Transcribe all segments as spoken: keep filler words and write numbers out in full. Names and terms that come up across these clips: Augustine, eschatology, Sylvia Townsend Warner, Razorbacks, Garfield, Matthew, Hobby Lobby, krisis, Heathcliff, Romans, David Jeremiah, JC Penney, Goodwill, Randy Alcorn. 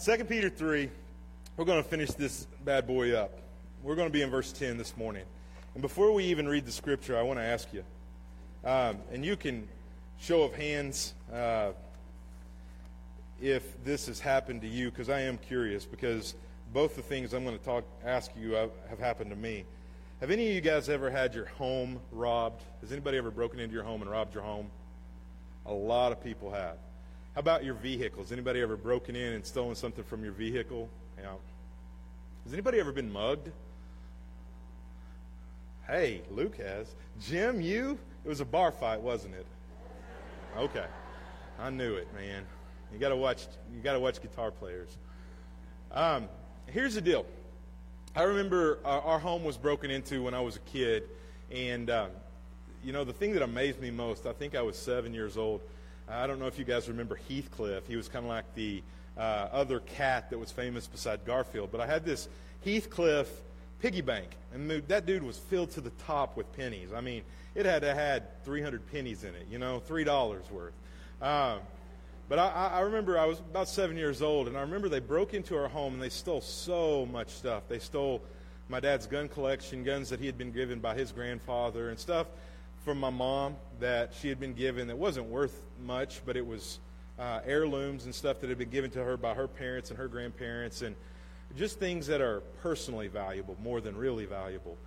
Second Peter three, we're going to finish this bad boy up. We're going to be in verse ten this morning. And before we even read the scripture, I want to ask you, um, and you can show of hands uh, if this has happened to you, because I am curious, because both the things I'm going to talk, ask you have, have happened to me. Have any of you guys ever had your home robbed? Has anybody ever broken into your home and robbed your home? A lot of people have. How about your vehicles? Anybody ever broken in and stolen something from your vehicle? Yeah. Has anybody ever been mugged? Hey, Luke has. Jim, you? It was a bar fight, wasn't it? Okay. I knew it, man. You gotta watch you gotta watch guitar players. Um, here's the deal. I remember our, our home was broken into when I was a kid, and um, you know, the thing that amazed me most, I think I was seven years old. I don't know if you guys remember Heathcliff. He was kind of like the uh, other cat that was famous beside Garfield. But I had this Heathcliff piggy bank, and that dude was filled to the top with pennies. I mean, it had it had three hundred pennies in it, you know, three dollars worth. Um, But I, I remember I was about seven years old, and I remember they broke into our home, and they stole so much stuff. They stole my dad's gun collection, guns that he had been given by his grandfather, and stuff from my mom that she had been given that wasn't worth much, but it was uh, heirlooms and stuff that had been given to her by her parents and her grandparents, and just things that are personally valuable, more than really valuable.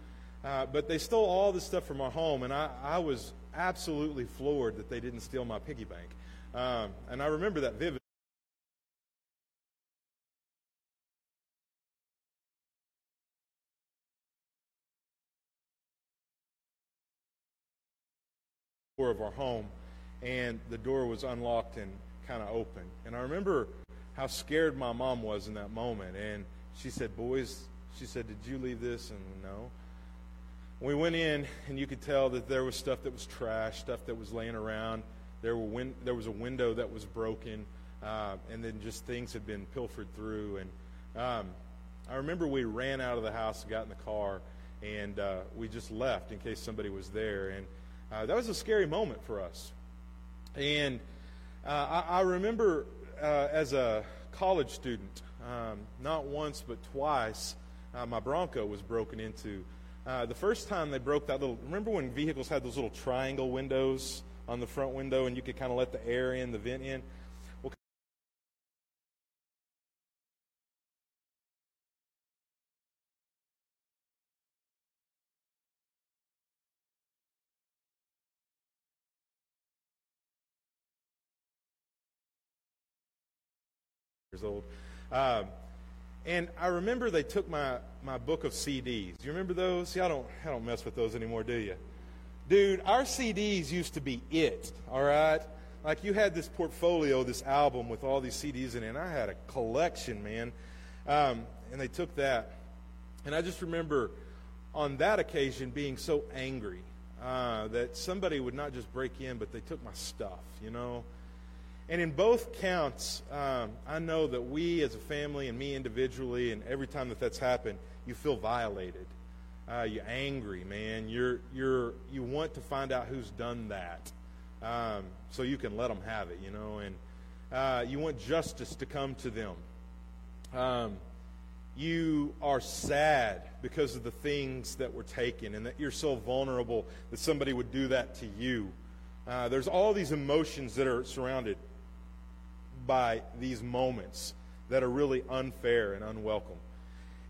Uh, but they stole all this stuff from our home, and I, I was absolutely floored that they didn't steal my piggy bank. Um, and I remember that vividly. Door of our home, and the door was unlocked and kind of open. And I remember how scared my mom was in that moment. And she said, "Boys," she said, "did you leave this?" And no. We went in, and you could tell that there was stuff that was trash, stuff that was laying around. There were win- there was a window that was broken, uh, and then just things had been pilfered through. And um, I remember we ran out of the house and got in the car, and uh, we just left in case somebody was there. And uh, that was a scary moment for us. And uh, I-, I remember uh, as a college student, um, not once but twice, uh, my Bronco was broken into. Uh, the first time they broke that little, remember when vehicles had those little triangle windows on the front window, and you could kind of let the air in, the vent in? Well, years old, um, and I remember they took my my book of C Ds. Do you remember those? See, I don't I don't mess with those anymore, do you? Dude, our C Ds used to be it, all right? Like, you had this portfolio, this album with all these C Ds in it, and I had a collection, man. Um, and they took that. And I just remember on that occasion being so angry uh, that somebody would not just break in, but they took my stuff, you know? And in both counts, um, I know that we as a family and me individually, and every time that that's happened, you feel violated. Uh, you're angry, man. You're you're you want to find out who's done that, um, so you can let them have it, you know. And uh, you want justice to come to them. Um, you are sad because of the things that were taken, and that you're so vulnerable that somebody would do that to you. Uh, there's all these emotions that are surrounded by these moments that are really unfair and unwelcome,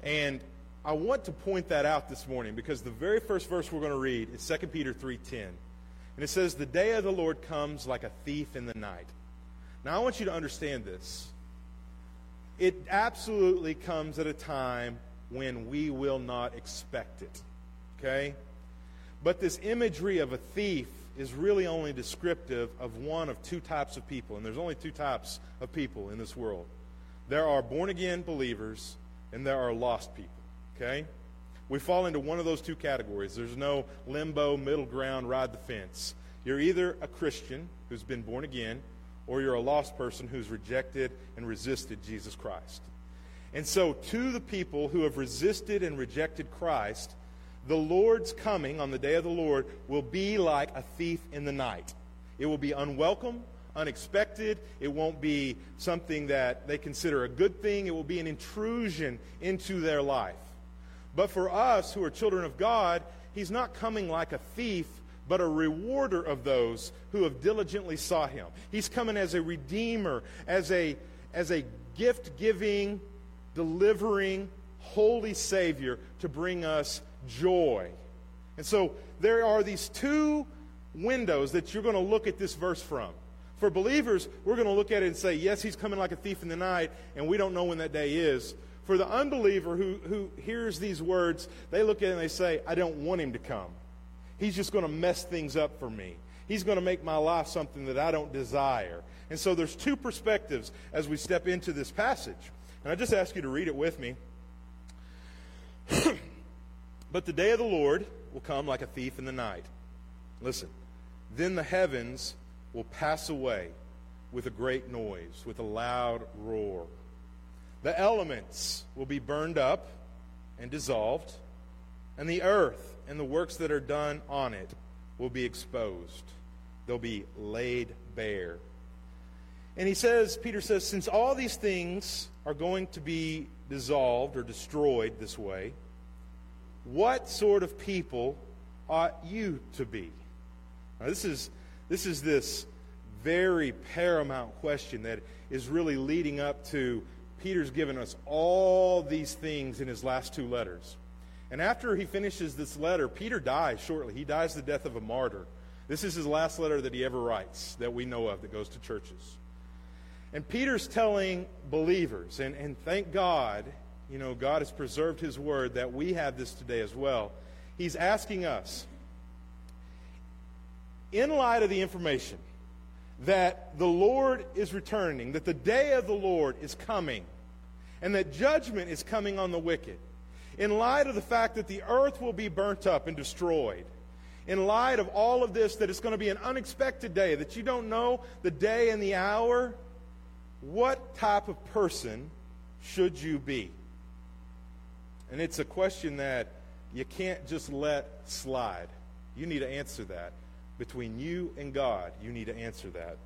and I want to point that out this morning, because the very first verse we're going to read is Second Peter three ten. And it says, "The day of the Lord comes like a thief in the night." Now, I want you to understand this. It absolutely comes at a time when we will not expect it. Okay? But this imagery of a thief is really only descriptive of one of two types of people. And there's only two types of people in this world. There are born-again believers, and there are lost people. Okay? We fall into one of those two categories. There's no limbo, middle ground, ride the fence. You're either a Christian who's been born again, or you're a lost person who's rejected and resisted Jesus Christ. And so to the people who have resisted and rejected Christ, the Lord's coming on the day of the Lord will be like a thief in the night. It will be unwelcome, unexpected. It won't be something that they consider a good thing. It will be an intrusion into their life. But for us who are children of God, He's not coming like a thief, but a rewarder of those who have diligently sought Him. He's coming as a redeemer, as a, as a gift-giving, delivering, holy Savior to bring us joy. And so there are these two windows that you're going to look at this verse from. For believers, we're going to look at it and say, yes, He's coming like a thief in the night, and we don't know when that day is. For the unbeliever who, who hears these words, they look at it and they say, I don't want Him to come. He's just going to mess things up for me. He's going to make my life something that I don't desire. And so there's two perspectives as we step into this passage. And I just ask you to read it with me. But the day of the Lord will come like a thief in the night. Listen, then the heavens will pass away with a great noise, with a loud roar. The elements will be burned up and dissolved, and the earth and the works that are done on it will be exposed. They'll be laid bare. And he says, Peter says, since all these things are going to be dissolved or destroyed this way, what sort of people ought you to be? Now, this is this is this very paramount question that is really leading up to Peter's given us all these things in his last two letters. And after he finishes this letter, Peter dies shortly. He dies the death of a martyr. This is his last letter that he ever writes that we know of that goes to churches. And Peter's telling believers, and, and thank God, you know, God has preserved His Word that we have this today as well. He's asking us, in light of the information that the Lord is returning, that the day of the Lord is coming, and that judgment is coming on the wicked, in light of the fact that the earth will be burnt up and destroyed, in light of all of this, that it's going to be an unexpected day, that you don't know the day and the hour, what type of person should you be? And it's a question that you can't just let slide. You need to answer that. Between you and God, you need to answer that.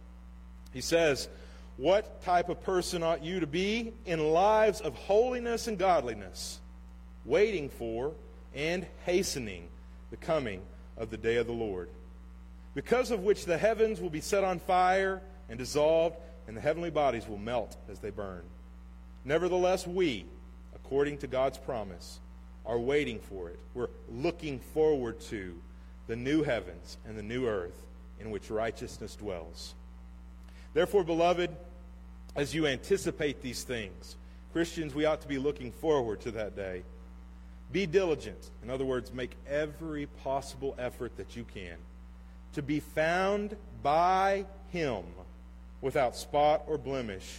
He says, what type of person ought you to be in lives of holiness and godliness, waiting for and hastening the coming of the day of the Lord, because of which the heavens will be set on fire and dissolved, and the heavenly bodies will melt as they burn. Nevertheless, we, according to God's promise, are waiting for it. We're looking forward to the new heavens and the new earth in which righteousness dwells. Therefore, beloved, as you anticipate these things, Christians, we ought to be looking forward to that day. Be diligent. In other words, make every possible effort that you can to be found by Him without spot or blemish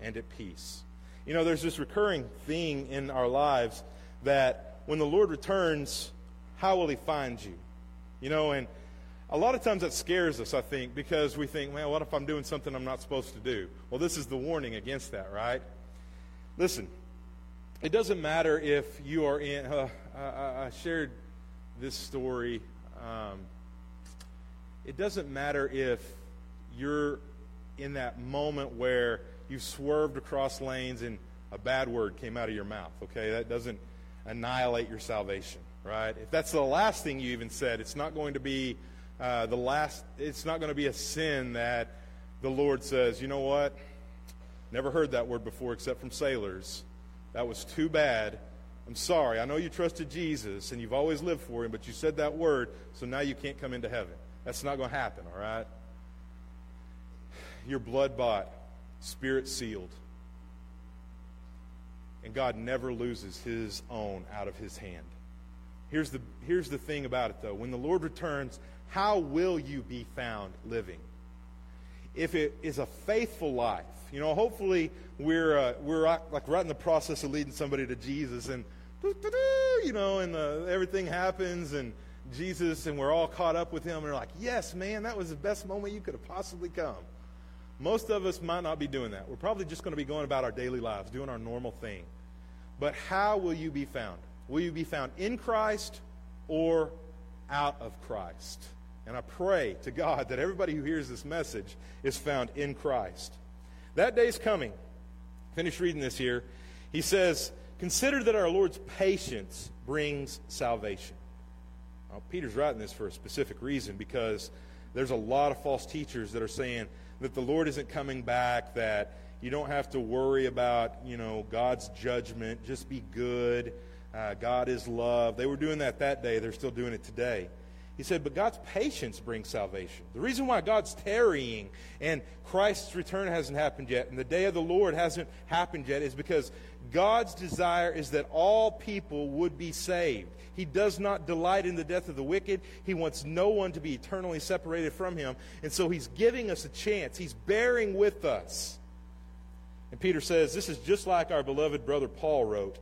and at peace. You know, there's this recurring thing in our lives that when the Lord returns, how will He find you? You know, and a lot of times that scares us, I think, because we think, man, what if I'm doing something I'm not supposed to do? Well, this is the warning against that, right? Listen, it doesn't matter if you are in, uh, I, I shared this story. Um, it doesn't matter if you're in that moment where you swerved across lanes and a bad word came out of your mouth, okay? That doesn't annihilate your salvation, right? If that's the last thing you even said, it's not going to be uh, the last, it's not going to be a sin that the Lord says, you know what? Never heard that word before except from sailors. That was too bad. I'm sorry. I know you trusted Jesus and you've always lived for Him, but you said that word, so now you can't come into heaven. That's not going to happen, all right? You're blood-bought, Spirit sealed. And God never loses His own out of His hand. Here's the, here's the thing about it, though. When the Lord returns, how will you be found living? If it is a faithful life, you know, hopefully we're uh, we're like right in the process of leading somebody to Jesus, and you know, and the, everything happens, and Jesus, and we're all caught up with Him, and we're like, yes, man, that was the best moment you could have possibly come. Most of us might not be doing that. We're probably just going to be going about our daily lives, doing our normal thing. But how will you be found? Will you be found in Christ or out of Christ? And I pray to God that everybody who hears this message is found in Christ. That day's coming. Finish reading this here. He says, consider that our Lord's patience brings salvation. Now, Peter's writing this for a specific reason, because there's a lot of false teachers that are saying that the Lord isn't coming back, that you don't have to worry about, you know, God's judgment. Just be good. Uh, God is love. They were doing that that day. They're still doing it today. He said, but God's patience brings salvation. The reason why God's tarrying and Christ's return hasn't happened yet and the day of the Lord hasn't happened yet is because God's desire is that all people would be saved. He does not delight in the death of the wicked. He wants no one to be eternally separated from Him. And so He's giving us a chance. He's bearing with us. And Peter says, this is just like our beloved brother Paul wrote,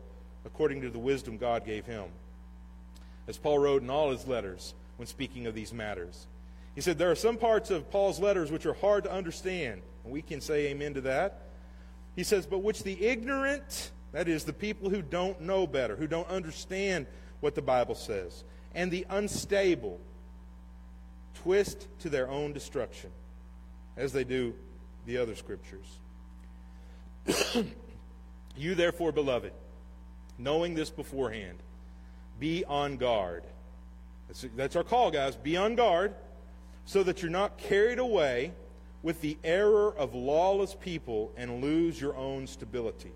according to the wisdom God gave him. As Paul wrote in all his letters, when speaking of these matters, he said there are some parts of Paul's letters which are hard to understand, and we can say amen to that. He says, but which the ignorant, that is the people who don't know better, who don't understand what the Bible says, and the unstable twist to their own destruction, as they do the other scriptures. You therefore, beloved, knowing this beforehand, be on guard. That's our call, guys. Be on guard so that you're not carried away with the error of lawless people and lose your own stability.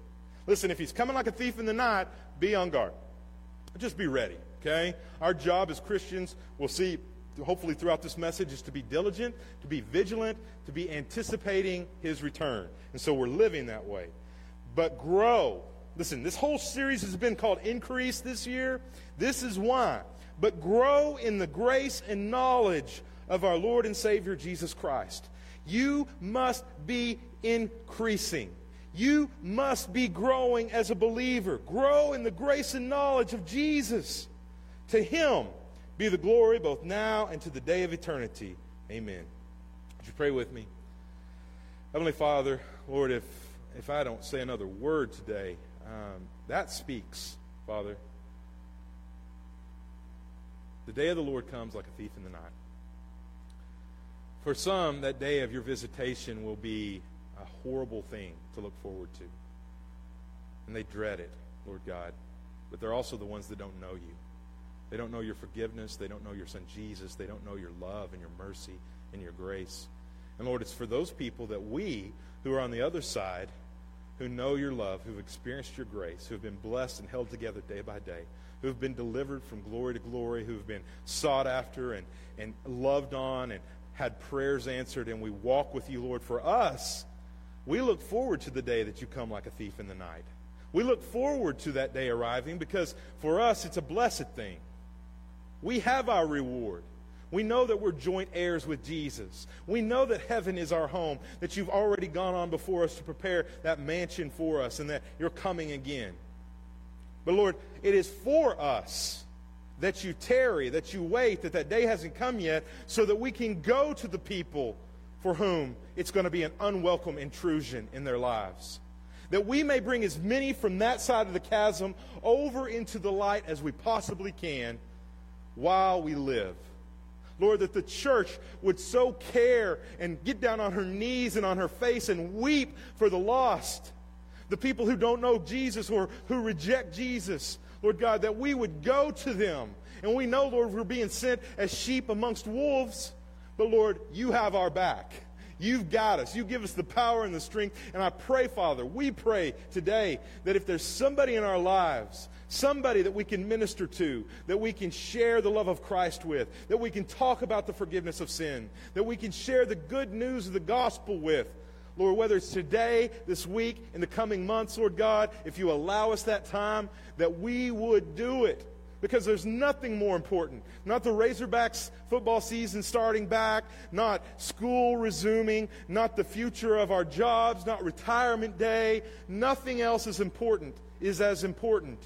Listen, if he's coming like a thief in the night, be on guard. Just be ready, okay? Our job as Christians, we'll see hopefully throughout this message, is to be diligent, to be vigilant, to be anticipating his return. And so we're living that way. But grow. Listen, this whole series has been called Increase this year. This is why. But grow in the grace and knowledge of our Lord and Savior Jesus Christ. You must be increasing. You must be growing as a believer. Grow in the grace and knowledge of Jesus. To Him be the glory both now and to the day of eternity. Amen. Would you pray with me? Heavenly Father, Lord, if, if I don't say another word today, um, that speaks, Father. The day of the Lord comes like a thief in the night. For some, that day of your visitation will be a horrible thing to look forward to. And they dread it, Lord God. But they're also the ones that don't know you. They don't know your forgiveness. They don't know your Son Jesus. They don't know your love and your mercy and your grace. And Lord, it's for those people that we, who are on the other side, who know your love, who've experienced your grace, who've been blessed and held together day by day, who've been delivered from glory to glory, who've been sought after and, and loved on and had prayers answered, and we walk with you, Lord. For us, we look forward to the day that you come like a thief in the night. We look forward to that day arriving because for us it's a blessed thing. We have our reward. We know that we're joint heirs with Jesus. We know that heaven is our home, that you've already gone on before us to prepare that mansion for us and that you're coming again. But Lord, it is for us that you tarry, that you wait, that that day hasn't come yet, so that we can go to the people for whom it's going to be an unwelcome intrusion in their lives. That we may bring as many from that side of the chasm over into the light as we possibly can while we live. Lord, that the church would so care and get down on her knees and on her face and weep for the lost, the people who don't know Jesus or who reject Jesus. Lord God, that we would go to them. And we know, Lord, we're being sent as sheep amongst wolves. But Lord, you have our back. You've got us. You give us the power and the strength. And I pray, Father, we pray today that if there's somebody in our lives, somebody that we can minister to, that we can share the love of Christ with, that we can talk about the forgiveness of sin, that we can share the good news of the gospel with, Lord, whether it's today, this week, in the coming months, Lord God, if you allow us that time, that we would do it. Because there's nothing more important. Not the Razorbacks football season starting back, not school resuming, not the future of our jobs, not retirement day. Nothing else is important, is as important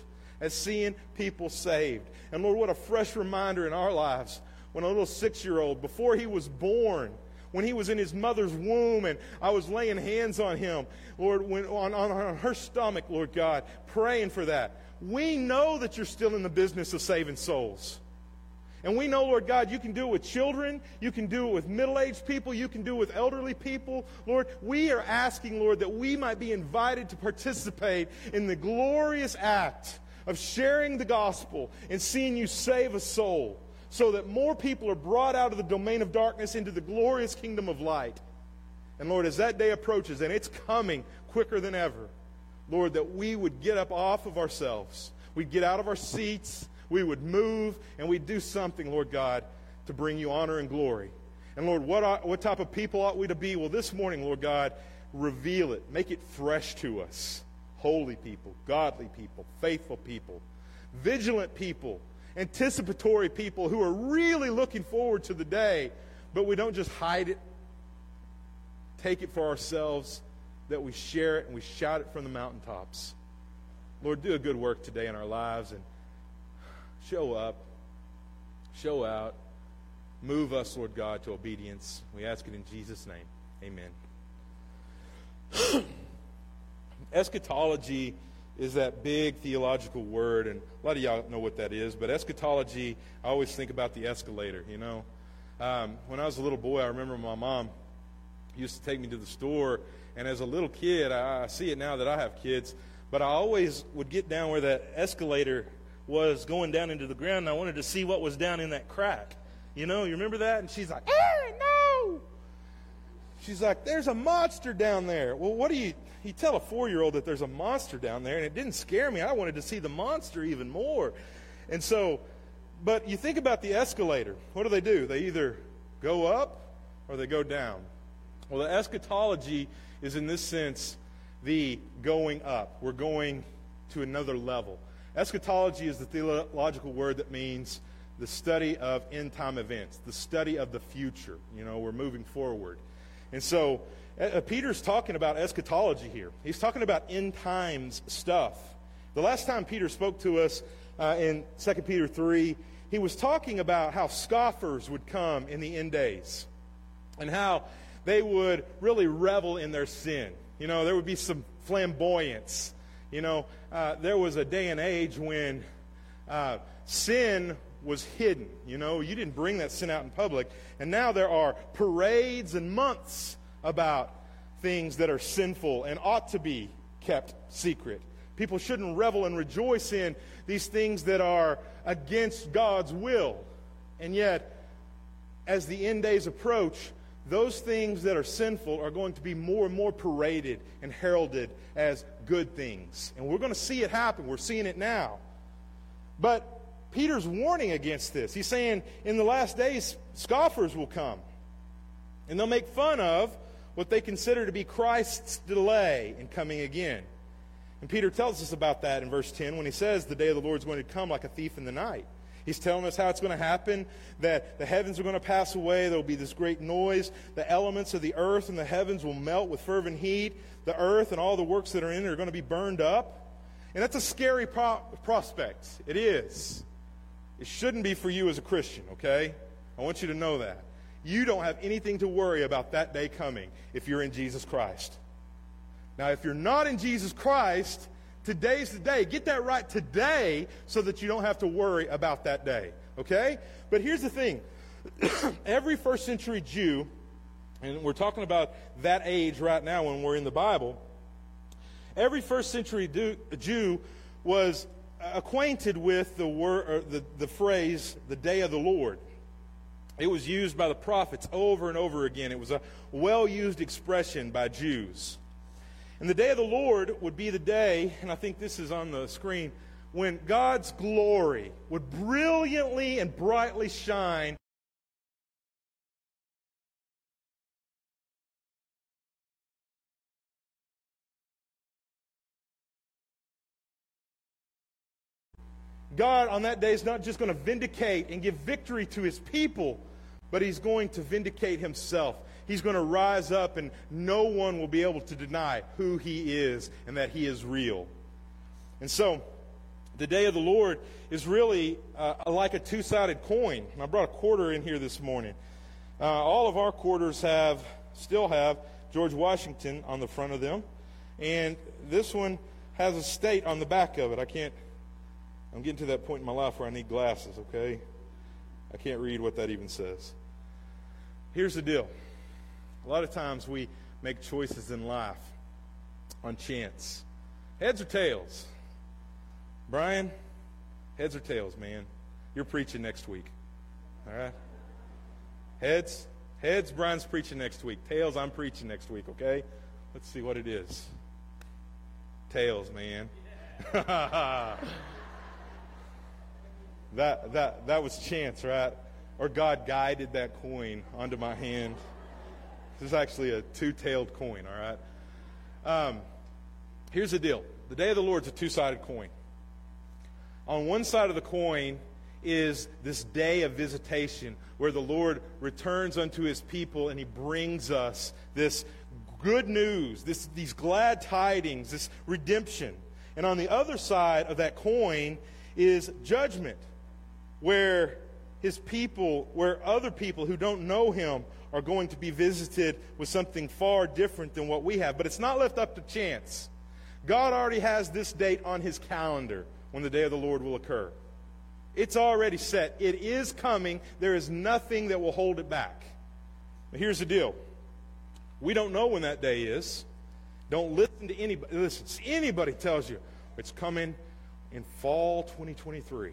as seeing people saved. And Lord, what a fresh reminder in our lives when a little six-year-old, before he was born, when he was in his mother's womb and I was laying hands on him, Lord, when, on, on, on her stomach, Lord God, praying for that. We know that you're still in the business of saving souls. And we know, Lord God, you can do it with children. You can do it with middle-aged people. You can do it with elderly people. Lord, we are asking, Lord, that we might be invited to participate in the glorious act of sharing the gospel and seeing you save a soul so that more people are brought out of the domain of darkness into the glorious kingdom of light. And Lord, as that day approaches, and it's coming quicker than ever, Lord, that we would get up off of ourselves. We'd get out of our seats. We would move, and we'd do something, Lord God, to bring you honor and glory. And Lord, what ought, what type of people ought we to be? Well, this morning, Lord God, reveal it. Make it fresh to us. Holy people, godly people, faithful people, vigilant people, anticipatory people who are really looking forward to the day, but we don't just hide it, take it for ourselves, that we share it and we shout it from the mountaintops. Lord, do a good work today in our lives, and show up, show out, move us, Lord God, to obedience. We ask it in Jesus' name. Amen. Eschatology is that big theological word, and a lot of y'all know what that is, but eschatology, I always think about the escalator, you know. Um, when I was a little boy, I remember my mom used to take me to the store, and as a little kid, I, I see it now that I have kids, but I always would get down where that escalator was going down into the ground, and I wanted to see what was down in that crack. You know, you remember that? And she's like, "Ah, no!" She's like, "There's a monster down there." Well, what do you, you tell a four-year-old that there's a monster down there? And it didn't scare me. I wanted to see the monster even more. And so, but you think about the escalator. What do they do? They either go up or they go down. Well, the eschatology is, in this sense, the going up. We're going to another level. Eschatology is the theological word that means the study of end-time events, the study of the future. You know, we're moving forward. And so uh, Peter's talking about eschatology here. He's talking about end times stuff. The last time Peter spoke to us uh, in Second Peter three, he was talking about how scoffers would come in the end days and how they would really revel in their sin. You know, there would be some flamboyance. You know, uh, there was a day and age when uh, sin was hidden. You know, you didn't bring that sin out in public. And now there are parades and months about things that are sinful and ought to be kept secret. People shouldn't revel and rejoice in these things that are against God's will. And yet, as the end days approach, those things that are sinful are going to be more and more paraded and heralded as good things. And we're going to see it happen. We're seeing it now. But Peter's warning against this. He's saying in the last days, scoffers will come. And they'll make fun of what they consider to be Christ's delay in coming again. And Peter tells us about that in verse ten when he says the day of the Lord is going to come like a thief in the night. He's telling us how it's going to happen, that the heavens are going to pass away. There will be this great noise. The elements of the earth and the heavens will melt with fervent heat. The earth and all the works that are in it are going to be burned up. And that's a scary pro- prospect. It is. It shouldn't be for you as a Christian, okay? I want you to know that. You don't have anything to worry about that day coming if you're in Jesus Christ. Now, if you're not in Jesus Christ, today's the day. Get that right today so that you don't have to worry about that day. Okay? But here's the thing. Every first century Jew, and we're talking about that age right now when we're in the Bible, every first century Jew was acquainted with the, word, the, the phrase, the day of the Lord. It was used by the prophets over and over again. It was a well-used expression by Jews. And the day of the Lord would be the day, and I think this is on the screen, when God's glory would brilliantly and brightly shine. God on that day is not just going to vindicate and give victory to his people, but he's going to vindicate himself. He's going to rise up, and no one will be able to deny who he is and that he is real. And so, the day of the Lord is really uh, like a two-sided coin. And I brought a quarter in here this morning. Uh, all of our quarters have, still have, George Washington on the front of them. And this one has a state on the back of it. I can't, I'm getting to that point in my life where I need glasses, okay? I can't read what that even says. Here's the deal. A lot of times we make choices in life on chance. Heads or tails? Brian, heads or tails, man? You're preaching next week. All right? Heads? Heads, Brian's preaching next week. Tails, I'm preaching next week, okay? Let's see what it is. Tails, man. Yeah. that that that was chance, right? Or God guided that coin onto my hand. This is actually a two-tailed coin, all right? Um, here's the deal. The day of the Lord's a two-sided coin. On one side of the coin is this day of visitation where the Lord returns unto His people and He brings us this good news, this, these glad tidings, this redemption. And on the other side of that coin is judgment, where His people, where other people who don't know Him are going to be visited with something far different than what we have. But it's not left up to chance. God already has this date on His calendar when the day of the Lord will occur. It's already set. It is coming. There is nothing that will hold it back. But here's the deal. We don't know when that day is. Don't listen to anybody. Listen, anybody tells you it's coming in fall twenty twenty-three.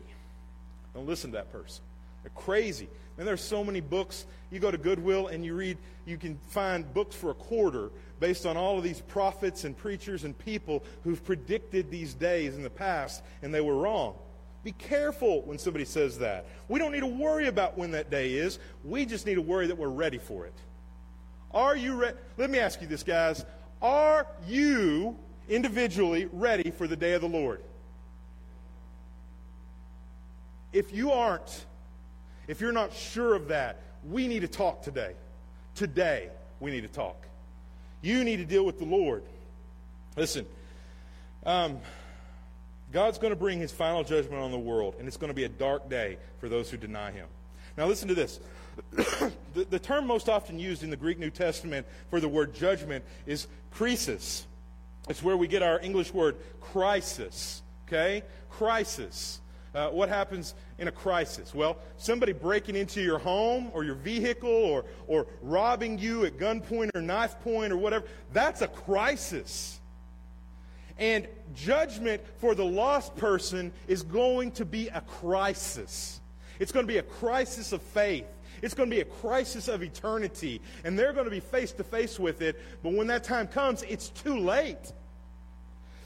Don't listen to that person. They're crazy. Man, there's so many books. You go to Goodwill and you read, you can find books for a quarter based on all of these prophets and preachers and people who've predicted these days in the past, and they were wrong. Be careful when somebody says that. We don't need to worry about when that day is. We just need to worry that we're ready for it. Are you ready? Let me ask you this, guys. Are you individually ready for the day of the Lord? If you aren't, if you're not sure of that, we need to talk today. Today, we need to talk. You need to deal with the Lord. Listen, um, God's going to bring His final judgment on the world, and it's going to be a dark day for those who deny Him. Now listen to this. the, the term most often used in the Greek New Testament for the word judgment is krisis. It's where we get our English word crisis, okay? Crisis. Uh, what happens in a crisis? Well, somebody breaking into your home or your vehicle or, or robbing you at gunpoint or knife point or whatever, that's a crisis. And judgment for the lost person is going to be a crisis. It's going to be a crisis of faith. It's going to be a crisis of eternity. And they're going to be face to face with it. But when that time comes, it's too late.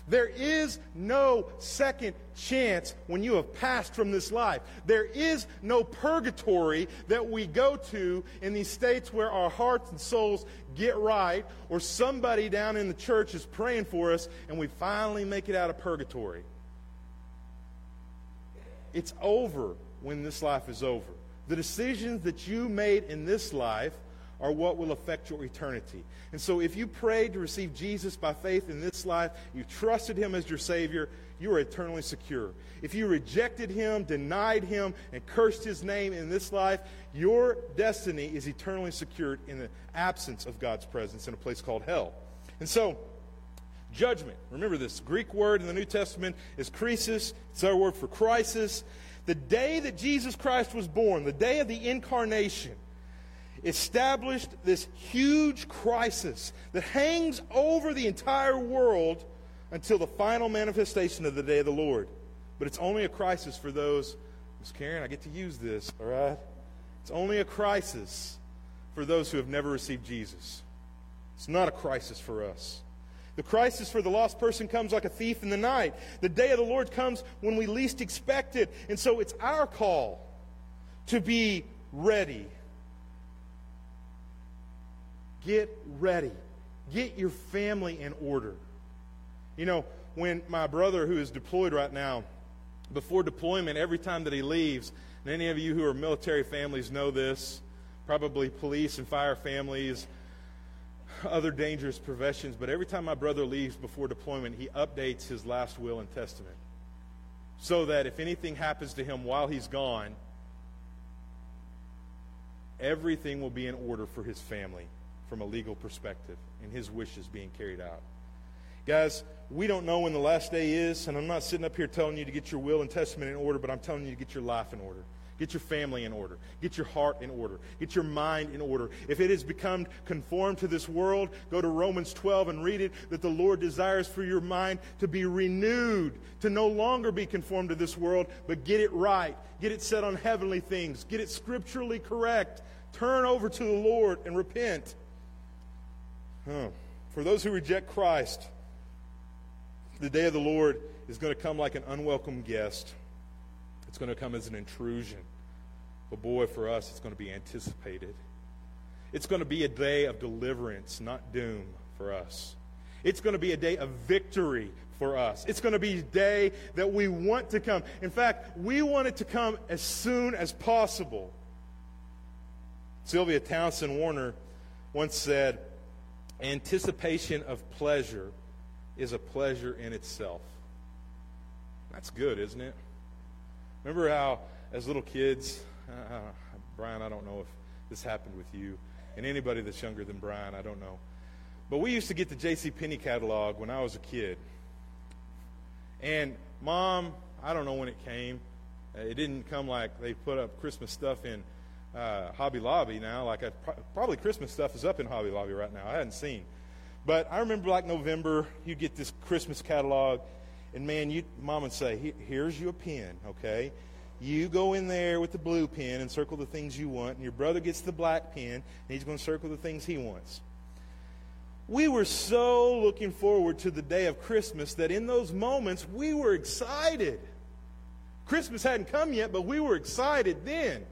There is no second chance when you have passed from this life. There is no purgatory that we go to in these states where our hearts and souls get right, or somebody down in the church is praying for us and we finally make it out of purgatory. It's over when this life is over. The decisions that you made in this life are what will affect your eternity. And so if you prayed to receive Jesus by faith in this life, you trusted Him as your Savior, you are eternally secure. If you rejected Him, denied Him, and cursed His name in this life, your destiny is eternally secured in the absence of God's presence in a place called hell. And so, judgment. Remember this Greek word in the New Testament is krisis. It's our word for crisis. The day that Jesus Christ was born, the day of the incarnation, established this huge crisis that hangs over the entire world until the final manifestation of the day of the Lord. But it's only a crisis for those, Miss Karen, I get to use this, all right? It's only a crisis for those who have never received Jesus. It's not a crisis for us. The crisis for the lost person comes like a thief in the night. The day of the Lord comes when we least expect it. And so it's our call to be ready. Get ready. Get your family in order. You know, when my brother, who is deployed right now, before deployment, every time that he leaves, and any of you who are military families know this, probably police and fire families, other dangerous professions, but every time my brother leaves before deployment, he updates his last will and testament so that if anything happens to him while he's gone, everything will be in order for his family from a legal perspective and his wishes being carried out. Guys, we don't know when the last day is, and I'm not sitting up here telling you to get your will and testament in order, but I'm telling you to get your life in order. Get your family in order. Get your heart in order. Get your mind in order. If it has become conformed to this world, go to Romans twelve and read it, that the Lord desires for your mind to be renewed, to no longer be conformed to this world, but get it right. Get it set on heavenly things. Get it scripturally correct. Turn over to the Lord and repent. Huh. For those who reject Christ, the day of the Lord is going to come like an unwelcome guest. It's going to come as an intrusion. But boy, for us, it's going to be anticipated. It's going to be a day of deliverance, not doom, for us. It's going to be a day of victory for us. It's going to be a day that we want to come. In fact, we want it to come as soon as possible. Sylvia Townsend Warner once said, "Anticipation of pleasure is a pleasure in itself." That's good, isn't it? Remember how, as little kids, uh, Brian, I don't know if this happened with you, and anybody that's younger than Brian, I don't know. But we used to get the J C Penney catalog when I was a kid. And Mom, I don't know when it came. It didn't come like they put up Christmas stuff in uh, Hobby Lobby now. Like I, probably Christmas stuff is up in Hobby Lobby right now. I hadn't seen. But I remember like November, you get this Christmas catalog. And man, you, Mom would say, "Here's your pen, okay? You go in there with the blue pen and circle the things you want, and your brother gets the black pen, and he's going to circle the things he wants." We were so looking forward to the day of Christmas that in those moments, we were excited. Christmas hadn't come yet, but we were excited then.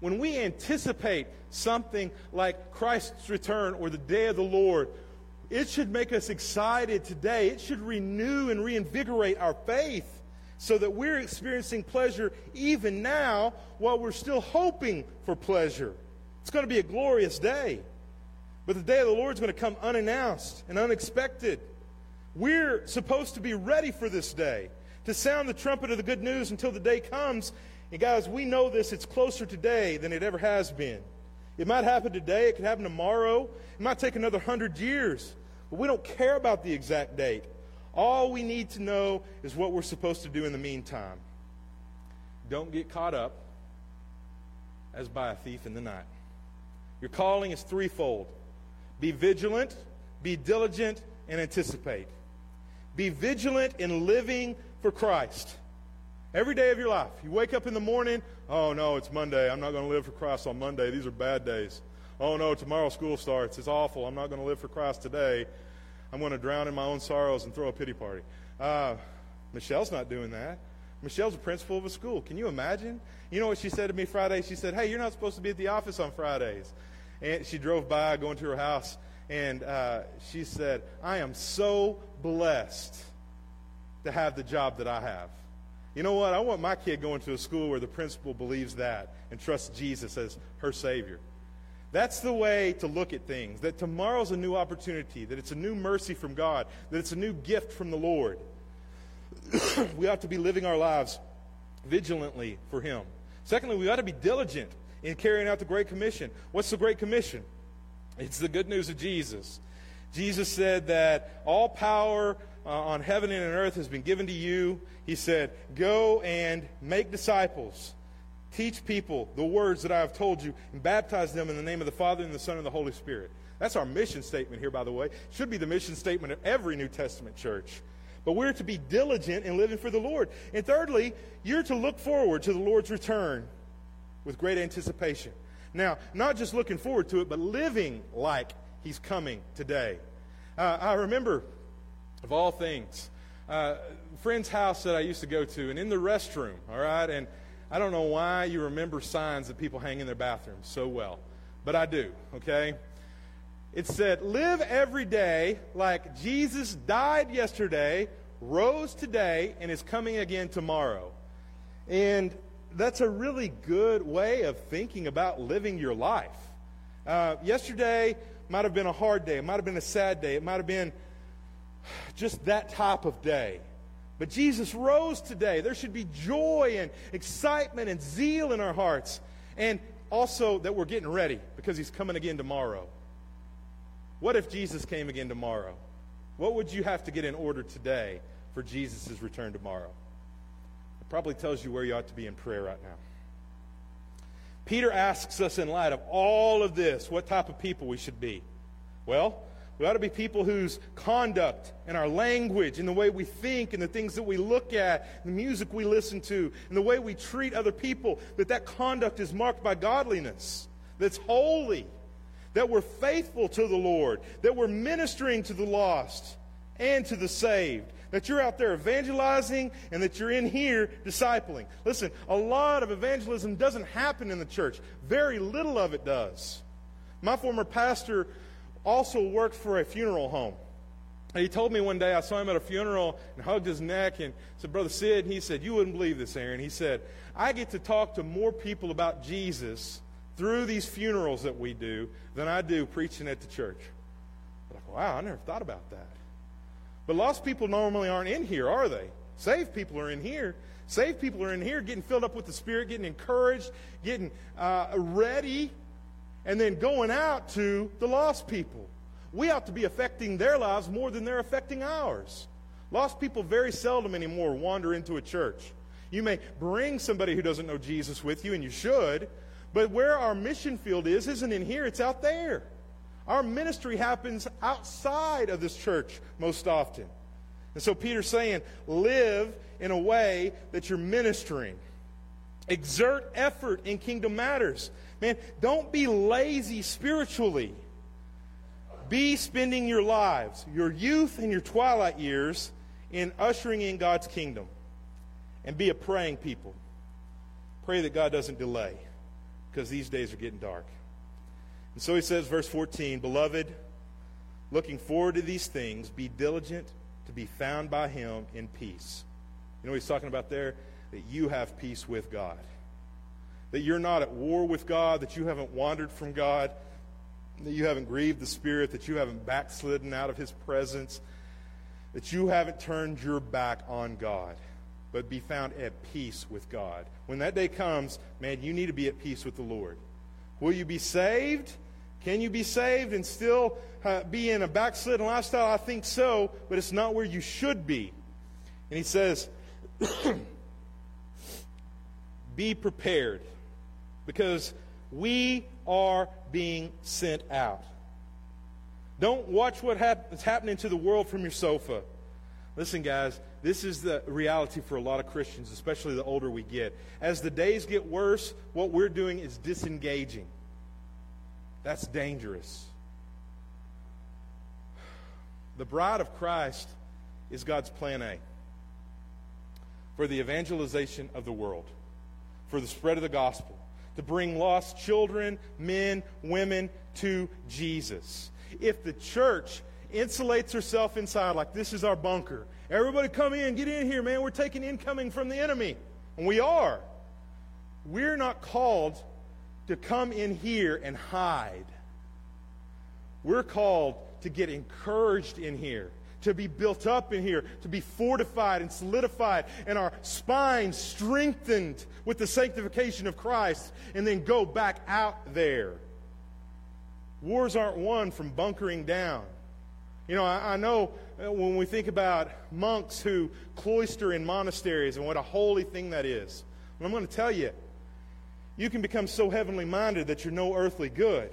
When we anticipate something like Christ's return or the day of the Lord, it should make us excited today. It should renew and reinvigorate our faith so that we're experiencing pleasure even now while we're still hoping for pleasure. It's going to be a glorious day. But the day of the Lord is going to come unannounced and unexpected. We're supposed to be ready for this day, to sound the trumpet of the good news until the day comes. And guys, we know this. It's closer today than it ever has been. It might happen today. It could happen tomorrow. It might take another hundred years. But we don't care about the exact date. All we need to know is what we're supposed to do in the meantime. Don't get caught up as by a thief in the night. Your calling is threefold. Be vigilant, be diligent, and anticipate. Be vigilant in living for Christ. Every day of your life. You wake up in the morning, "Oh no, it's Monday. I'm not going to live for Christ on Monday. These are bad days. Oh no, tomorrow school starts. It's awful. I'm not going to live for Christ today. I'm going to drown in my own sorrows and throw a pity party." Uh, Michelle's not doing that. Michelle's a principal of a school. Can you imagine? You know what she said to me Friday? She said, "Hey, you're not supposed to be at the office on Fridays." And she drove by going to her house, and uh, she said, "I am so blessed to have the job that I have." You know what? I want my kid going to a school where the principal believes that and trusts Jesus as her Savior. That's the way to look at things, that tomorrow's a new opportunity, that it's a new mercy from God, that it's a new gift from the Lord. We ought to be living our lives vigilantly for Him. Secondly, we ought to be diligent in carrying out the Great Commission. What's the Great Commission? It's the good news of Jesus. Jesus said that all power Uh, on heaven and on earth has been given to you. He said, "Go and make disciples. Teach people the words that I have told you and baptize them in the name of the Father and the Son and the Holy Spirit." That's our mission statement here, by the way. Should be the mission statement of every New Testament church. But we're to be diligent in living for the Lord. And thirdly, you're to look forward to the Lord's return with great anticipation. Now, not just looking forward to it, but living like He's coming today. Uh, I remember... Of all things, uh, a friend's house that I used to go to, and in the restroom, all right, and I don't know why you remember signs that people hang in their bathrooms so well, but I do, okay? It said, "Live every day like Jesus died yesterday, rose today, and is coming again tomorrow." And that's a really good way of thinking about living your life. Uh, yesterday might have been a hard day. It might have been a sad day. It might have been just that type of day. But Jesus rose today. There should be joy and excitement and zeal in our hearts. And also that we're getting ready because He's coming again tomorrow. What if Jesus came again tomorrow? What would you have to get in order today for Jesus' return tomorrow? probably tells you where you ought to be in prayer right now. Peter asks us, in light of all of this, what type of people we should be. Well, we ought to be people whose conduct and our language and the way we think and the things that we look at, the music we listen to, and the way we treat other people, that that conduct is marked by godliness, that's holy, that we're faithful to the Lord, that we're ministering to the lost and to the saved, that you're out there evangelizing and that you're in here discipling. Listen, a lot of evangelism doesn't happen in the church. Very little of it does. My former pastor also worked for a funeral home. And he told me one day, I saw him at a funeral and hugged his neck and said, "Brother Sid," and he said, "you wouldn't believe this, Aaron." He said, "I get to talk to more people about Jesus through these funerals that we do than I do preaching at the church." I'm like, wow, I never thought about that. But lost people normally aren't in here, are they? Saved people are in here. Saved people are in here getting filled up with the Spirit, getting encouraged, getting uh, ready, and then going out to the lost people. We ought to be affecting their lives more than they're affecting ours. Lost people very seldom anymore wander into a church. You may bring somebody who doesn't know Jesus with you, and you should, but where our mission field is isn't in here, it's out there. Our ministry happens outside of this church most often. And so Peter's saying, live in a way that you're ministering. Exert effort in kingdom matters. Man, don't be lazy spiritually. Be spending your lives, your youth and your twilight years, in ushering in God's kingdom. And be a praying people. Pray that God doesn't delay, because these days are getting dark. And so he says, verse fourteen, "Beloved, looking forward to these things, be diligent to be found by him in peace." You know what he's talking about there? That you have peace with God. That you're not at war with God, that you haven't wandered from God, that you haven't grieved the Spirit, that you haven't backslidden out of His presence, that you haven't turned your back on God, but be found at peace with God. When that day comes, man, you need to be at peace with the Lord. Will you be saved? Can you be saved and still uh, be in a backslidden lifestyle? I think so, but it's not where you should be. And he says, be prepared, because we are being sent out. Don't watch what hap- what's happening to the world from your sofa. Listen, guys, this is the reality for a lot of Christians, especially the older we get. As the days get worse, what we're doing is disengaging. That's dangerous. The bride of Christ is God's plan A for the evangelization of the world, for the spread of the gospel, to bring lost children, men, women to Jesus. If the church insulates herself inside, like this is our bunker, everybody come in, get in here, man, we're taking incoming from the enemy. And we are. We're not called to come in here and hide. We're called to get encouraged in here, to be built up in here, to be fortified and solidified, and our spines strengthened with the sanctification of Christ, and then go back out there. Wars aren't won from bunkering down. You know, I, I know when we think about monks who cloister in monasteries and what a holy thing that is. Well, I'm going to tell you, you can become so heavenly minded that you're no earthly good.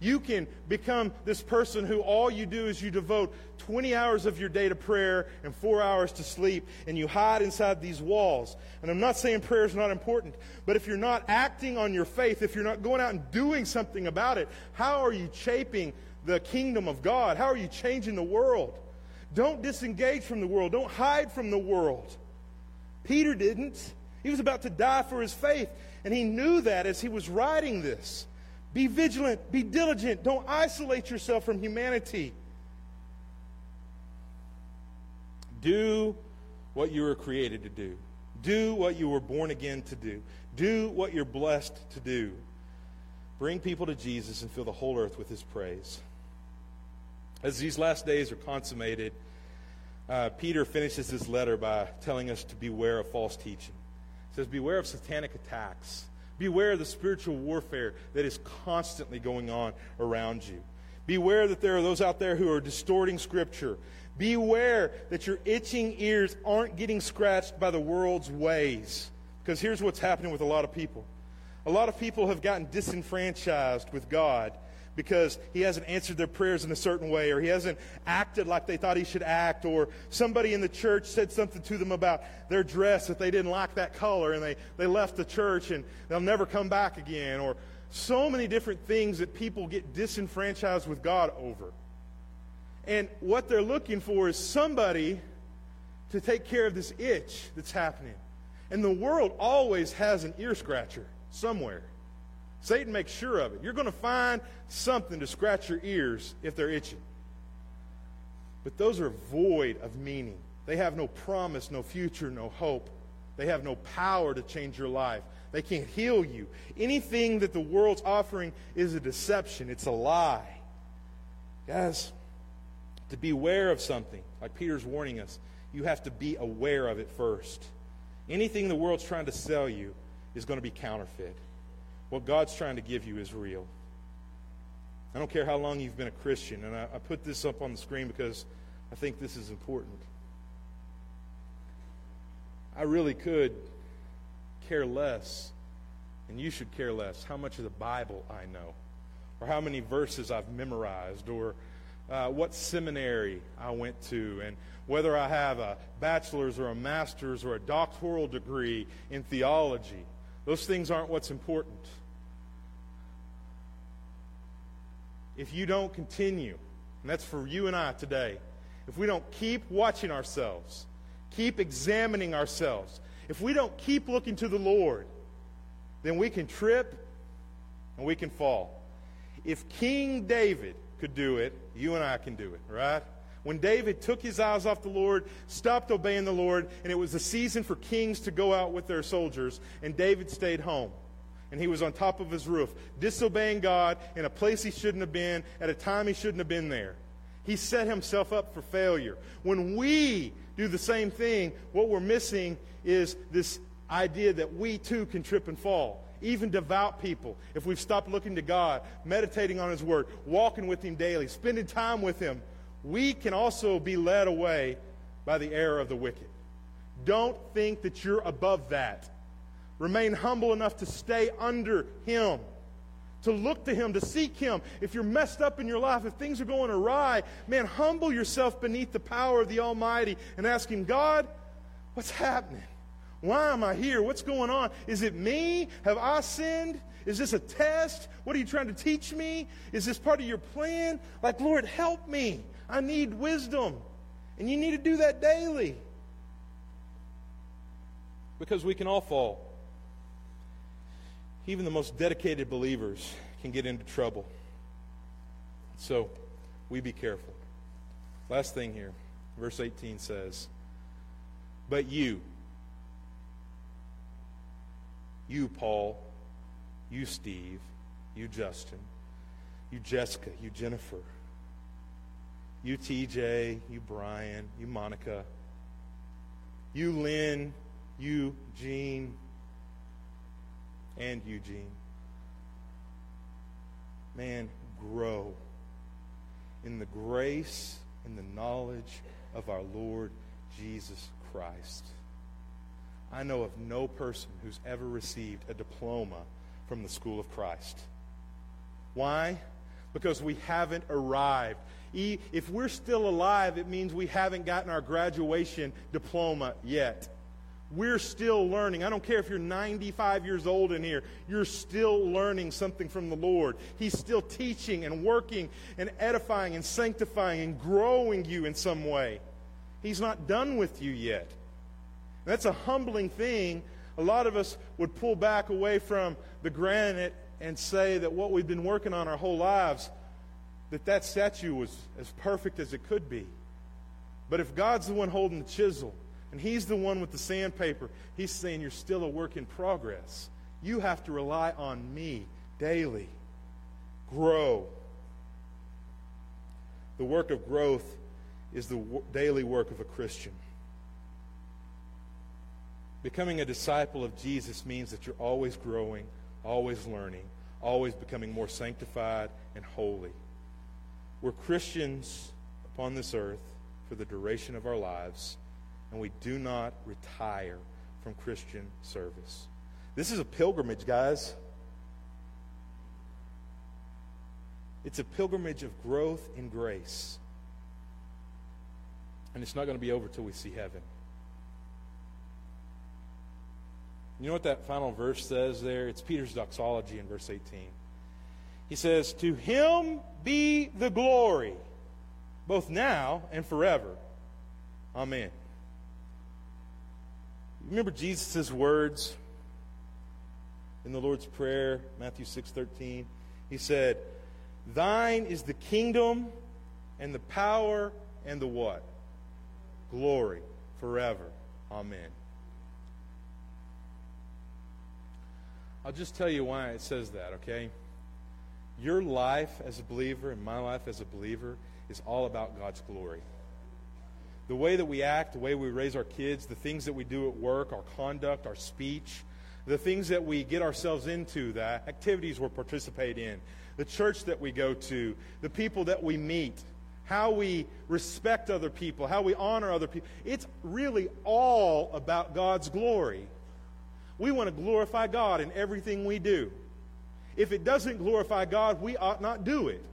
You can become this person who all you do is you devote twenty hours of your day to prayer and four hours to sleep, and you hide inside these walls. And I'm not saying prayer is not important, but if you're not acting on your faith, if you're not going out and doing something about it, how are you shaping the kingdom of God? How are you changing the world? Don't disengage from the world. Don't hide from the world. Peter didn't. He was about to die for his faith, and he knew that as he was writing this. Be vigilant. Be diligent. Don't isolate yourself from humanity. Do what you were created to do. Do what you were born again to do. Do what you're blessed to do. Bring people to Jesus and fill the whole earth with His praise. As these last days are consummated, uh, Peter finishes his letter by telling us to beware of false teaching. He says, beware of satanic attacks. Beware of the spiritual warfare that is constantly going on around you. Beware that there are those out there who are distorting Scripture. Beware that your itching ears aren't getting scratched by the world's ways. Because here's what's happening with a lot of people. A lot of people have gotten disenfranchised with God because He hasn't answered their prayers in a certain way, or He hasn't acted like they thought He should act, or somebody in the church said something to them about their dress that they didn't like that color, and they, they left the church and they'll never come back again, or so many different things that people get disenfranchised with God over. And what they're looking for is somebody to take care of this itch that's happening. And the world always has an ear scratcher somewhere. Satan makes sure of it. You're going to find something to scratch your ears if they're itching. But those are void of meaning. They have no promise, no future, no hope. They have no power to change your life. They can't heal you. Anything that the world's offering is a deception. It's a lie. Guys, to beware of something, like Peter's warning us, you have to be aware of it first. Anything the world's trying to sell you is going to be counterfeit. What God's trying to give you is real. I don't care how long you've been a Christian, and I, I put this up on the screen because I think this is important. I really could care less, and you should care less, how much of the Bible I know, or how many verses I've memorized, or Uh, what seminary I went to, and whether I have a bachelor's or a master's or a doctoral degree in theology. Those things aren't what's important. If you don't continue, and that's for you and I today, if we don't keep watching ourselves, keep examining ourselves, if we don't keep looking to the Lord, then we can trip and we can fall. If King David could do it, you and I can do it, right? When David took his eyes off the Lord, stopped obeying the Lord, and it was the season for kings to go out with their soldiers, and David stayed home. And he was on top of his roof, disobeying God in a place he shouldn't have been, at a time he shouldn't have been there. He set himself up for failure. When we do the same thing, what we're missing is this idea that we too can trip and fall. Even devout people, if we've stopped looking to God, meditating on His Word, walking with Him daily, spending time with Him, we can also be led away by the error of the wicked. Don't think that you're above that. Remain humble enough to stay under Him, to look to Him, to seek Him. If you're messed up in your life, if things are going awry, man, humble yourself beneath the power of the Almighty and ask Him, God, what's happening? Why am I here? What's going on? Is it me? Have I sinned? Is this a test? What are you trying to teach me? Is this part of your plan? Like, Lord, help me. I need wisdom. And you need to do that daily. Because we can all fall. Even the most dedicated believers can get into trouble. So, we be careful. Last thing here. Verse eighteen says, But you... You, Paul, you, Steve, you, Justin, you, Jessica, you, Jennifer, you, T J, you, Brian, you, Monica, you, Lynn, you, Jean, and Eugene. Man, grow in the grace and the knowledge of our Lord Jesus Christ. I know of no person who's ever received a diploma from the school of Christ. Why? Because we haven't arrived. If we're still alive, it means we haven't gotten our graduation diploma yet. We're still learning. I don't care if you're ninety-five years old in here. You're still learning something from the Lord. He's still teaching and working and edifying and sanctifying and growing you in some way. He's not done with you yet. That's a humbling thing. A lot of us would pull back away from the granite and say that what we've been working on our whole lives, that that statue was as perfect as it could be. But if God's the one holding the chisel, and He's the one with the sandpaper, He's saying you're still a work in progress. You have to rely on Me daily. Grow. The work of growth is the daily work of a Christian. Becoming a disciple of Jesus means that you're always growing, always learning, always becoming more sanctified and holy. We're Christians upon this earth for the duration of our lives, and we do not retire from Christian service. This is a pilgrimage, guys. It's a pilgrimage of growth in grace. And it's not going to be over till we see heaven. You know what that final verse says there? It's Peter's doxology in verse eighteen. He says, "To him be the glory, both now and forever. Amen." Remember Jesus' words in the Lord's Prayer, Matthew six thirteen. He said, "Thine is the kingdom and the power and the what? Glory forever. Amen." I'll just tell you why it says that, okay? Your life as a believer and my life as a believer is all about God's glory. The way that we act, the way we raise our kids, the things that we do at work, our conduct, our speech, the things that we get ourselves into, the activities we participate in, the church that we go to, the people that we meet, how we respect other people, how we honor other people. It's really all about God's glory. We want to glorify God in everything we do. If it doesn't glorify God, we ought not do it.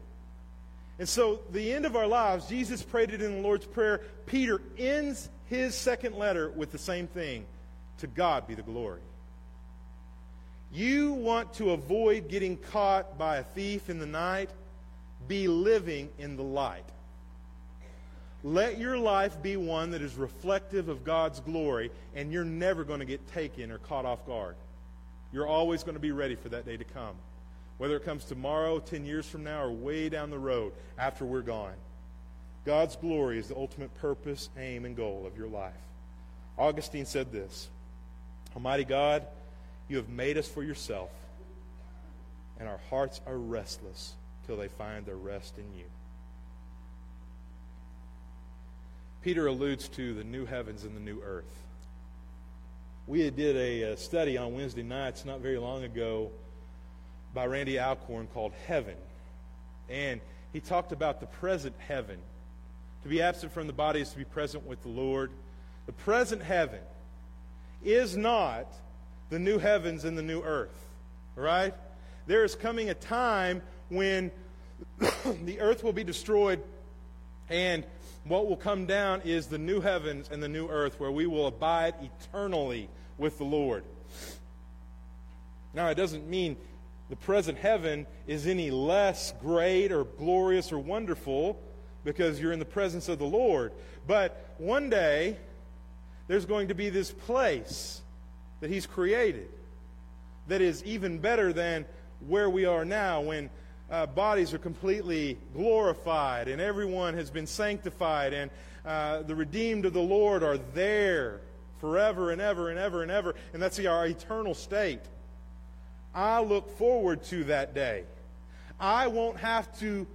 And so, the end of our lives, Jesus prayed it in the Lord's Prayer. Peter ends his second letter with the same thing. To God be the glory. You want to avoid getting caught by a thief in the night? Be living in the light. Let your life be one that is reflective of God's glory, and you're never going to get taken or caught off guard. You're always going to be ready for that day to come. Whether it comes tomorrow, ten years from now, or way down the road after we're gone. God's glory is the ultimate purpose, aim, and goal of your life. Augustine said this, "Almighty God, you have made us for yourself, and our hearts are restless till they find their rest in you." Peter alludes to the new heavens and the new earth. We did a study on Wednesday nights not very long ago by Randy Alcorn called Heaven. And he talked about the present heaven. To be absent from the body is to be present with the Lord. The present heaven is not the new heavens and the new earth. Right? There is coming a time when the earth will be destroyed, and what will come down is the new heavens and the new earth, where we will abide eternally with the Lord. Now, it doesn't mean the present heaven is any less great or glorious or wonderful, because you're in the presence of the Lord. But one day, there's going to be this place that He's created that is even better than where we are now, when Uh, bodies are completely glorified and everyone has been sanctified, and uh, the redeemed of the Lord are there forever and ever and ever and ever, and that's our eternal state. I look forward to that day. I won't have to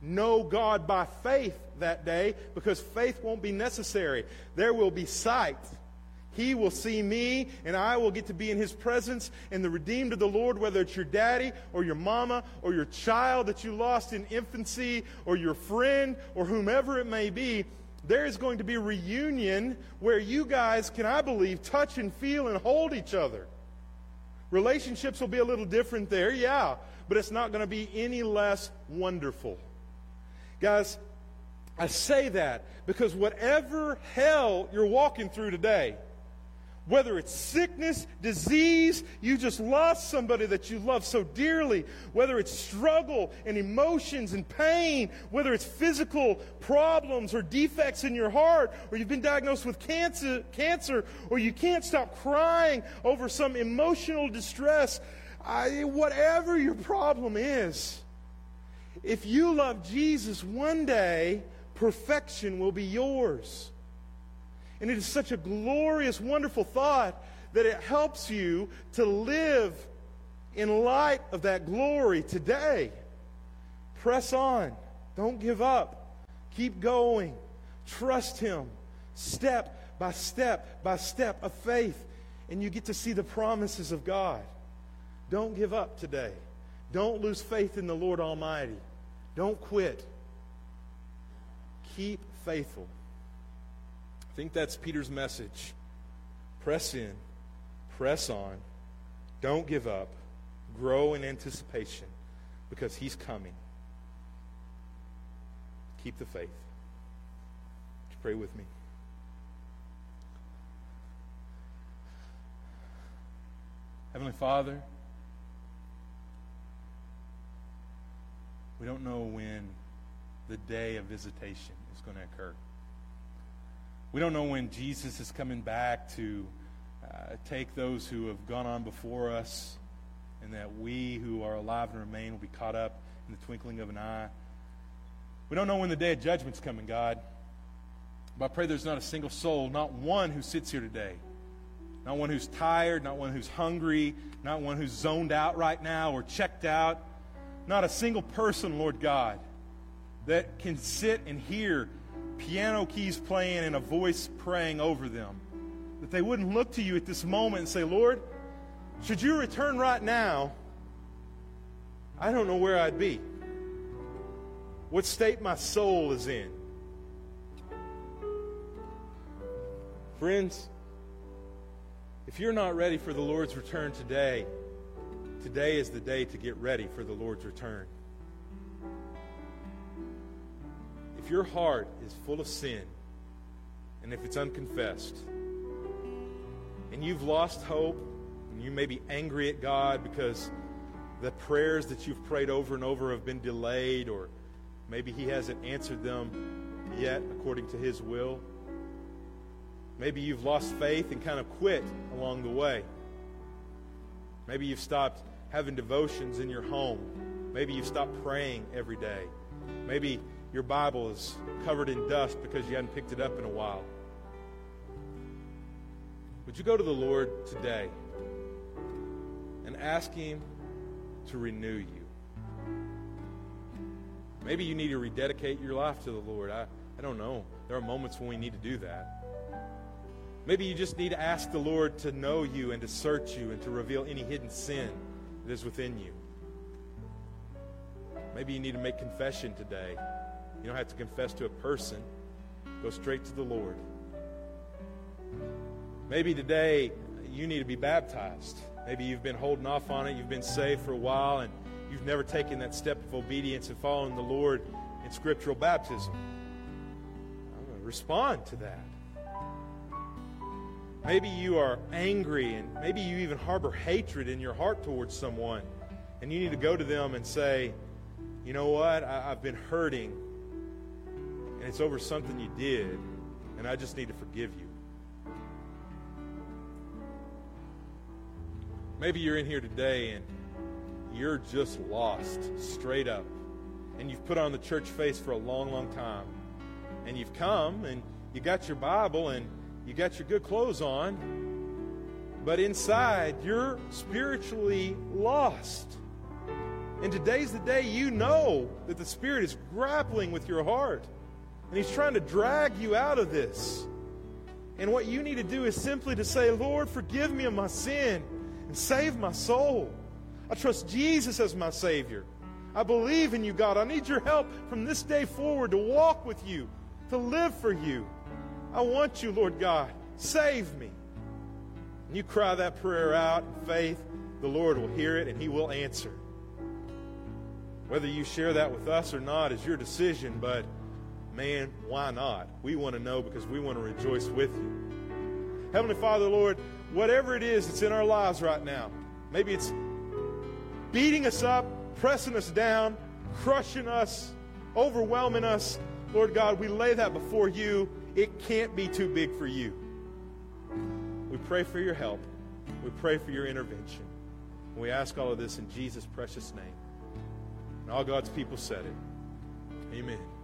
know God by faith that day, because faith won't be necessary. There will be sight. He will see me, and I will get to be in His presence. And the redeemed of the Lord, whether it's your daddy or your mama or your child that you lost in infancy or your friend or whomever it may be, there is going to be a reunion where you guys can, I believe, touch and feel and hold each other. Relationships will be a little different there, yeah, but it's not going to be any less wonderful. Guys, I say that because whatever hell you're walking through today, whether it's sickness, disease, you just lost somebody that you love so dearly, whether it's struggle and emotions and pain, whether it's physical problems or defects in your heart, or you've been diagnosed with cancer, cancer, or you can't stop crying over some emotional distress, I, whatever your problem is, if you love Jesus, one day perfection will be yours. And it is such a glorious, wonderful thought that it helps you to live in light of that glory today. Press on. Don't give up. Keep going. Trust Him. Step by step by step of faith. And you get to see the promises of God. Don't give up today. Don't lose faith in the Lord Almighty. Don't quit. keep faithful. I think that's Peter's message. Press in, press on, don't give up, grow in anticipation, because he's coming. Keep the faith. Would you pray with me? Heavenly Father, we don't know when the day of visitation is going to occur. We don't know when Jesus is coming back to uh, take those who have gone on before us, and that we who are alive and remain will be caught up in the twinkling of an eye. We don't know when the day of judgment's coming, God. But I pray there's not a single soul, not one who sits here today, not one who's tired, not one who's hungry, not one who's zoned out right now or checked out, not a single person, Lord God, that can sit and hear piano keys playing and a voice praying over them, that they wouldn't look to you at this moment and say, Lord, should you return right now, I don't know where I'd be, what state my soul is in. Friends, if you're not ready for the Lord's return today, today is the day to get ready for the Lord's return. If your heart is full of sin, and if it's unconfessed, and you've lost hope, and you may be angry at God because the prayers that you've prayed over and over have been delayed, or maybe he hasn't answered them yet according to his will. Maybe you've lost faith and kind of quit along the way. Maybe you've stopped having devotions in your home. Maybe you've stopped praying every day. Maybe your Bible is covered in dust because you hadn't picked it up in a while. Would you go to the Lord today and ask him to renew you? Maybe you need to rededicate your life to the Lord. I, I don't know. There are moments when we need to do that. Maybe you just need to ask the Lord to know you and to search you and to reveal any hidden sin that is within you. Maybe you need to make confession today. You don't have to confess to a person. Go straight to the Lord. Maybe today you need to be baptized. Maybe you've been holding off on it. You've been saved for a while and you've never taken that step of obedience and following the Lord in scriptural baptism. I'm going to respond to that. Maybe you are angry, and maybe you even harbor hatred in your heart towards someone, and you need to go to them and say, you know what, I, I've been hurting, and it's over something you did, and I just need to forgive you. Maybe you're in here today, and you're just lost, straight up, and you've put on the church face for a long, long time, and you've come, and you got your Bible, and you got your good clothes on, but inside you're spiritually lost. And today's the day you know that the Spirit is grappling with your heart. And he's trying to drag you out of this. And what you need to do is simply to say, Lord, forgive me of my sin and save my soul. I trust Jesus as my Savior. I believe in you, God. I need your help from this day forward to walk with you, to live for you. I want you, Lord God. Save me. And you cry that prayer out in faith, the Lord will hear it and he will answer. Whether you share that with us or not is your decision, but man, why not? We want to know because we want to rejoice with you. Heavenly Father, Lord, whatever it is that's in our lives right now, maybe it's beating us up, pressing us down, crushing us, overwhelming us, Lord God, we lay that before you. It can't be too big for you. We pray for your help. We pray for your intervention. And we ask all of this in Jesus' precious name. And all God's people said it. Amen.